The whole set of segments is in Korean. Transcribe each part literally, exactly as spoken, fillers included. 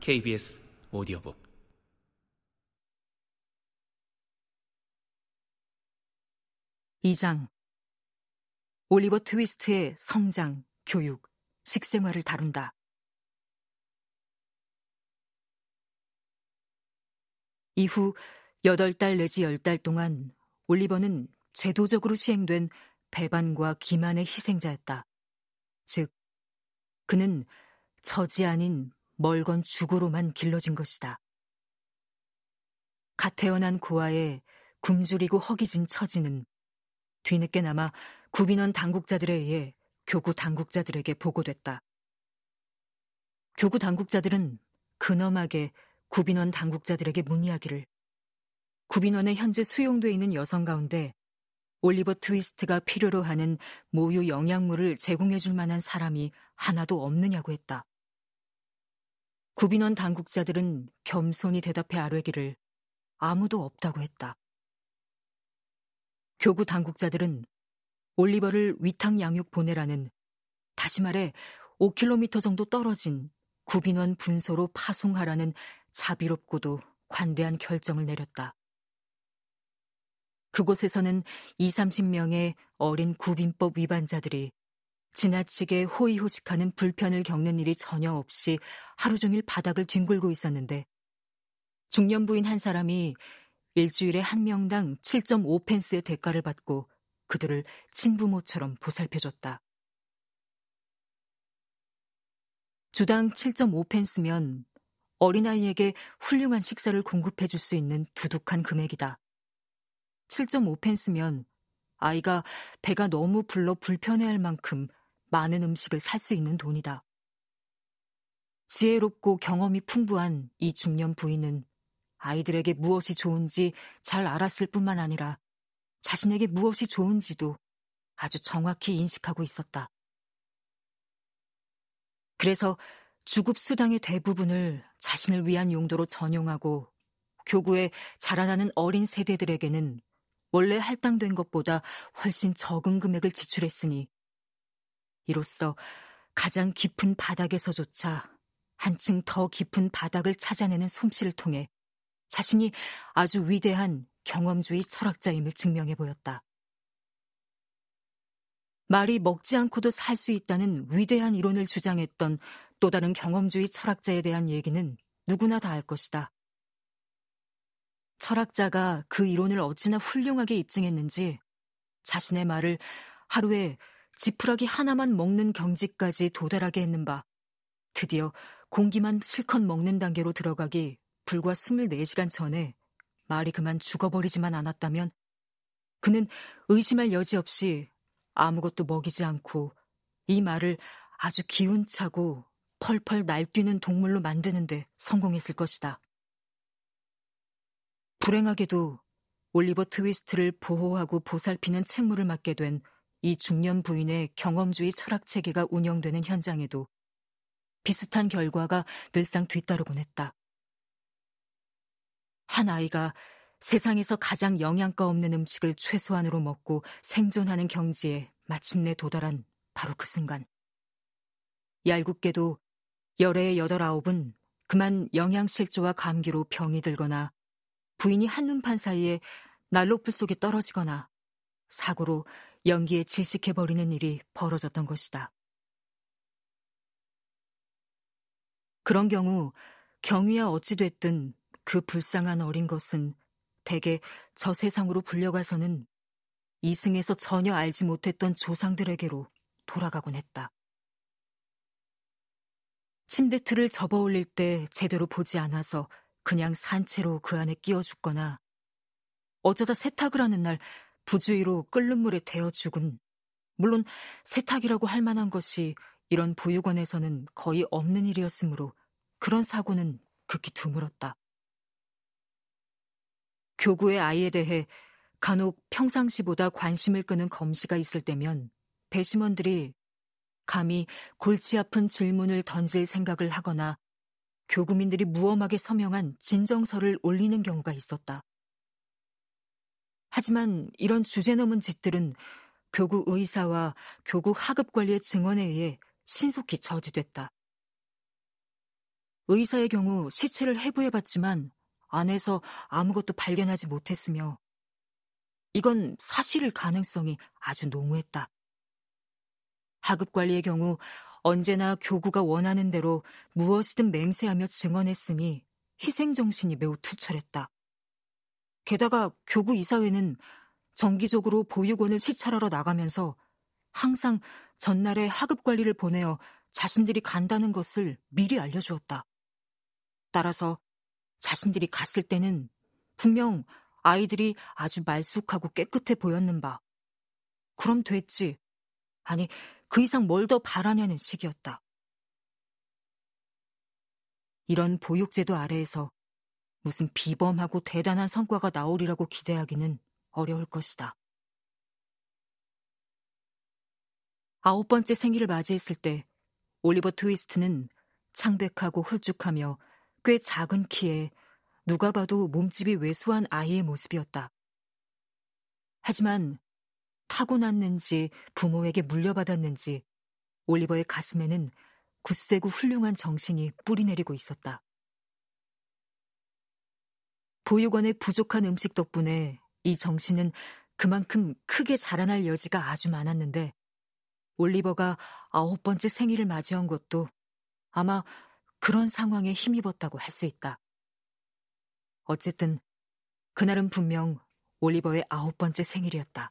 케이비에스 오디오북 이 장 올리버 트위스트의 성장, 교육, 식생활을 다룬다. 이후 여덟 달 내지 열 달 동안 올리버는 제도적으로 시행된 배반과 기만의 희생자였다. 즉, 그는 저지 아닌 멀건 주고로만 길러진 것이다. 갓 태어난 고아의 굶주리고 허기진 처지는 뒤늦게나마 구민원 당국자들에 의해 교구 당국자들에게 보고됐다. 교구 당국자들은 근엄하게 구민원 당국자들에게 문의하기를 구민원에 현재 수용돼 있는 여성 가운데 올리버 트위스트가 필요로 하는 모유 영양물을 제공해줄 만한 사람이 하나도 없느냐고 했다. 구민원 당국자들은 겸손히 대답해 아뢰기를 아무도 없다고 했다. 교구 당국자들은 올리버를 위탁 양육 보내라는, 다시 말해 오 킬로미터 정도 떨어진 구민원 분소로 파송하라는 자비롭고도 관대한 결정을 내렸다. 그곳에서는 이삼십 명의 어린 구빈법 위반자들이 지나치게 호의호식하는 불편을 겪는 일이 전혀 없이 하루 종일 바닥을 뒹굴고 있었는데, 중년부인 한 사람이 일주일에 한 명당 칠 점 오 펜스의 대가를 받고 그들을 친부모처럼 보살펴줬다. 주당 칠 점 오 펜스면 어린아이에게 훌륭한 식사를 공급해줄 수 있는 두둑한 금액이다. 칠 점 오 펜스면 아이가 배가 너무 불러 불편해할 만큼 많은 음식을 살 수 있는 돈이다. 지혜롭고 경험이 풍부한 이 중년 부인은 아이들에게 무엇이 좋은지 잘 알았을 뿐만 아니라 자신에게 무엇이 좋은지도 아주 정확히 인식하고 있었다. 그래서 주급수당의 대부분을 자신을 위한 용도로 전용하고 교구에 자라나는 어린 세대들에게는 원래 할당된 것보다 훨씬 적은 금액을 지출했으니, 이로써 가장 깊은 바닥에서조차 한층 더 깊은 바닥을 찾아내는 솜씨를 통해 자신이 아주 위대한 경험주의 철학자임을 증명해 보였다. 말이 먹지 않고도 살 수 있다는 위대한 이론을 주장했던 또 다른 경험주의 철학자에 대한 얘기는 누구나 다 알 것이다. 철학자가 그 이론을 어찌나 훌륭하게 입증했는지 자신의 말을 하루에 지푸라기 하나만 먹는 경지까지 도달하게 했는 바, 드디어 공기만 실컷 먹는 단계로 들어가기 불과 이십사 시간 전에 말이 그만 죽어버리지만 않았다면 그는 의심할 여지 없이 아무것도 먹이지 않고 이 말을 아주 기운차고 펄펄 날뛰는 동물로 만드는데 성공했을 것이다. 불행하게도 올리버 트위스트를 보호하고 보살피는 책무를 맡게 된 이 중년 부인의 경험주의 철학 체계가 운영되는 현장에도 비슷한 결과가 늘상 뒤따르곤 했다. 한 아이가 세상에서 가장 영양가 없는 음식을 최소한으로 먹고 생존하는 경지에 마침내 도달한 바로 그 순간, 얄궂게도 열애의 여덟 아홉은 그만 영양실조와 감기로 병이 들거나, 부인이 한눈판 사이에 난로불 속에 떨어지거나 사고로 연기에 질식해버리는 일이 벌어졌던 것이다. 그런 경우 경위야 어찌됐든 그 불쌍한 어린 것은 대개 저 세상으로 불려가서는 이승에서 전혀 알지 못했던 조상들에게로 돌아가곤 했다. 침대틀을 접어올릴 때 제대로 보지 않아서 그냥 산 채로 그 안에 끼어 죽거나, 어쩌다 세탁을 하는 날 부주의로 끓는 물에 데워 죽은, 물론 세탁이라고 할 만한 것이 이런 보육원에서는 거의 없는 일이었으므로 그런 사고는 극히 드물었다. 교구의 아이에 대해 간혹 평상시보다 관심을 끄는 검시가 있을 때면 배심원들이 감히 골치 아픈 질문을 던질 생각을 하거나 교구민들이 무엄하게 서명한 진정서를 올리는 경우가 있었다. 하지만 이런 주제 넘은 짓들은 교구 의사와 교구 하급관리의 증언에 의해 신속히 저지됐다. 의사의 경우 시체를 해부해봤지만 안에서 아무것도 발견하지 못했으며 이건 사실일 가능성이 아주 농후했다. 하급관리의 경우 언제나 교구가 원하는 대로 무엇이든 맹세하며 증언했으니 희생정신이 매우 투철했다. 게다가 교구 이사회는 정기적으로 보육원을 시찰하러 나가면서 항상 전날에 하급관리를 보내어 자신들이 간다는 것을 미리 알려주었다. 따라서 자신들이 갔을 때는 분명 아이들이 아주 말쑥하고 깨끗해 보였는 바. 그럼 됐지. 아니, 그 이상 뭘 더 바라냐는 식이었다. 이런 보육제도 아래에서 무슨 비범하고 대단한 성과가 나오리라고 기대하기는 어려울 것이다. 아홉 번째 생일을 맞이했을 때 올리버 트위스트는 창백하고 홀쭉하며 꽤 작은 키에 누가 봐도 몸집이 왜소한 아이의 모습이었다. 하지만 타고났는지 부모에게 물려받았는지 올리버의 가슴에는 굳세고 훌륭한 정신이 뿌리내리고 있었다. 보육원의 부족한 음식 덕분에 이 정신은 그만큼 크게 자라날 여지가 아주 많았는데 올리버가 아홉 번째 생일을 맞이한 것도 아마 그런 상황에 힘입었다고 할 수 있다. 어쨌든 그날은 분명 올리버의 아홉 번째 생일이었다.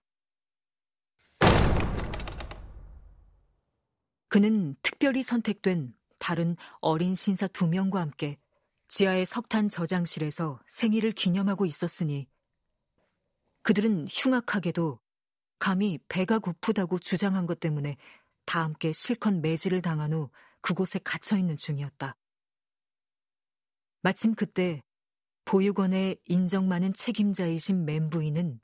그는 특별히 선택된 다른 어린 신사 두 명과 함께 지하의 석탄 저장실에서 생일을 기념하고 있었으니 그들은 흉악하게도 감히 배가 고프다고 주장한 것 때문에 다 함께 실컷 매질을 당한 후 그곳에 갇혀있는 중이었다. 마침 그때 보육원의 인정 많은 책임자이신 멘부인은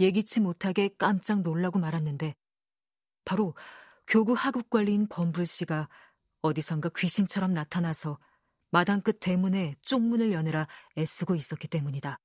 예기치 못하게 깜짝 놀라고 말았는데 바로 교구 하급관리인 범블 씨가 어디선가 귀신처럼 나타나서 마당 끝 대문에 쪽문을 여느라 애쓰고 있었기 때문이다.